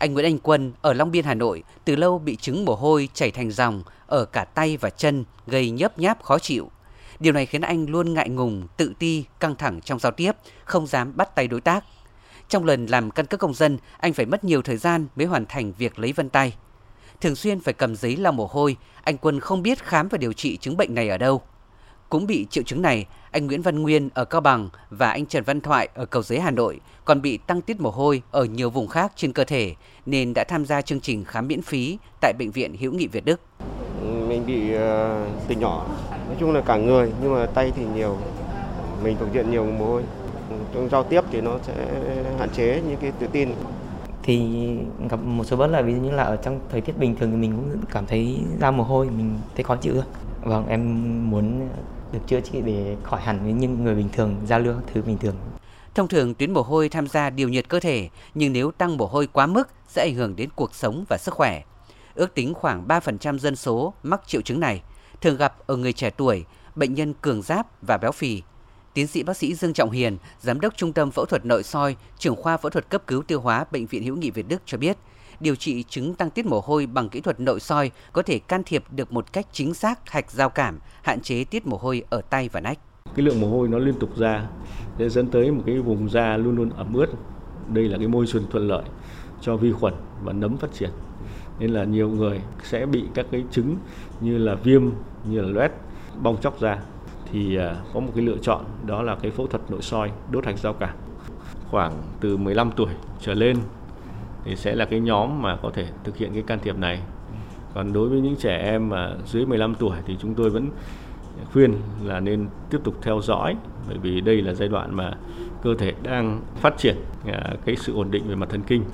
Anh Nguyễn Anh Quân ở Long Biên, Hà Nội từ lâu bị trứng mồ hôi chảy thành dòng ở cả tay và chân gây nhớp nháp khó chịu. Điều này khiến anh luôn ngại ngùng, tự ti, căng thẳng trong giao tiếp, không dám bắt tay đối tác. Trong lần làm căn cước công dân, anh phải mất nhiều thời gian mới hoàn thành việc lấy vân tay. Thường xuyên phải cầm giấy lau mồ hôi, anh Quân không biết khám và điều trị chứng bệnh này ở đâu. Cũng bị triệu chứng này, anh Nguyễn Văn Nguyên ở Cao Bằng và anh Trần Văn Thoại ở Cầu Giấy, Hà Nội còn bị tăng tiết mồ hôi ở nhiều vùng khác trên cơ thể nên đã tham gia chương trình khám miễn phí tại Bệnh viện Hữu Nghị Việt Đức. Mình bị từ nhỏ, nói chung là cả người nhưng mà tay thì nhiều, mình thuộc diện nhiều mồ hôi. Trong giao tiếp thì nó sẽ hạn chế những cái tự tin. Thì gặp một số bất lợi, ví dụ như là ở trong thời tiết bình thường thì mình cũng cảm thấy ra mồ hôi, mình thấy khó chịu thôi. Vâng, em muốn được chữa trị để khỏi hẳn nhưng người bình thường giao lưu thứ bình thường. Thông thường tuyến mồ hôi tham gia điều nhiệt cơ thể, nhưng nếu tăng mồ hôi quá mức sẽ ảnh hưởng đến cuộc sống và sức khỏe. Ước tính khoảng 3% dân số mắc triệu chứng này, thường gặp ở người trẻ tuổi, bệnh nhân cường giáp và béo phì. Tiến sĩ bác sĩ Dương Trọng Hiền, Giám đốc Trung tâm Phẫu thuật Nội soi, trưởng khoa Phẫu thuật Cấp cứu Tiêu hóa Bệnh viện Hữu nghị Việt Đức cho biết, điều trị chứng tăng tiết mồ hôi bằng kỹ thuật nội soi có thể can thiệp được một cách chính xác hạch giao cảm, hạn chế tiết mồ hôi ở tay và nách. Cái lượng mồ hôi nó liên tục ra, sẽ dẫn tới một cái vùng da luôn luôn ẩm ướt. Đây là cái môi trường thuận lợi cho vi khuẩn và nấm phát triển. Nên là nhiều người sẽ bị các cái chứng như là viêm, như là loét, bong tróc da. Thì có một cái lựa chọn đó là cái phẫu thuật nội soi đốt hạch giao cảm. Khoảng từ 15 tuổi trở lên thì sẽ là cái nhóm mà có thể thực hiện cái can thiệp này. Còn đối với những trẻ em mà dưới 15 tuổi thì chúng tôi vẫn khuyên là nên tiếp tục theo dõi, bởi vì đây là giai đoạn mà cơ thể đang phát triển cái sự ổn định về mặt thần kinh.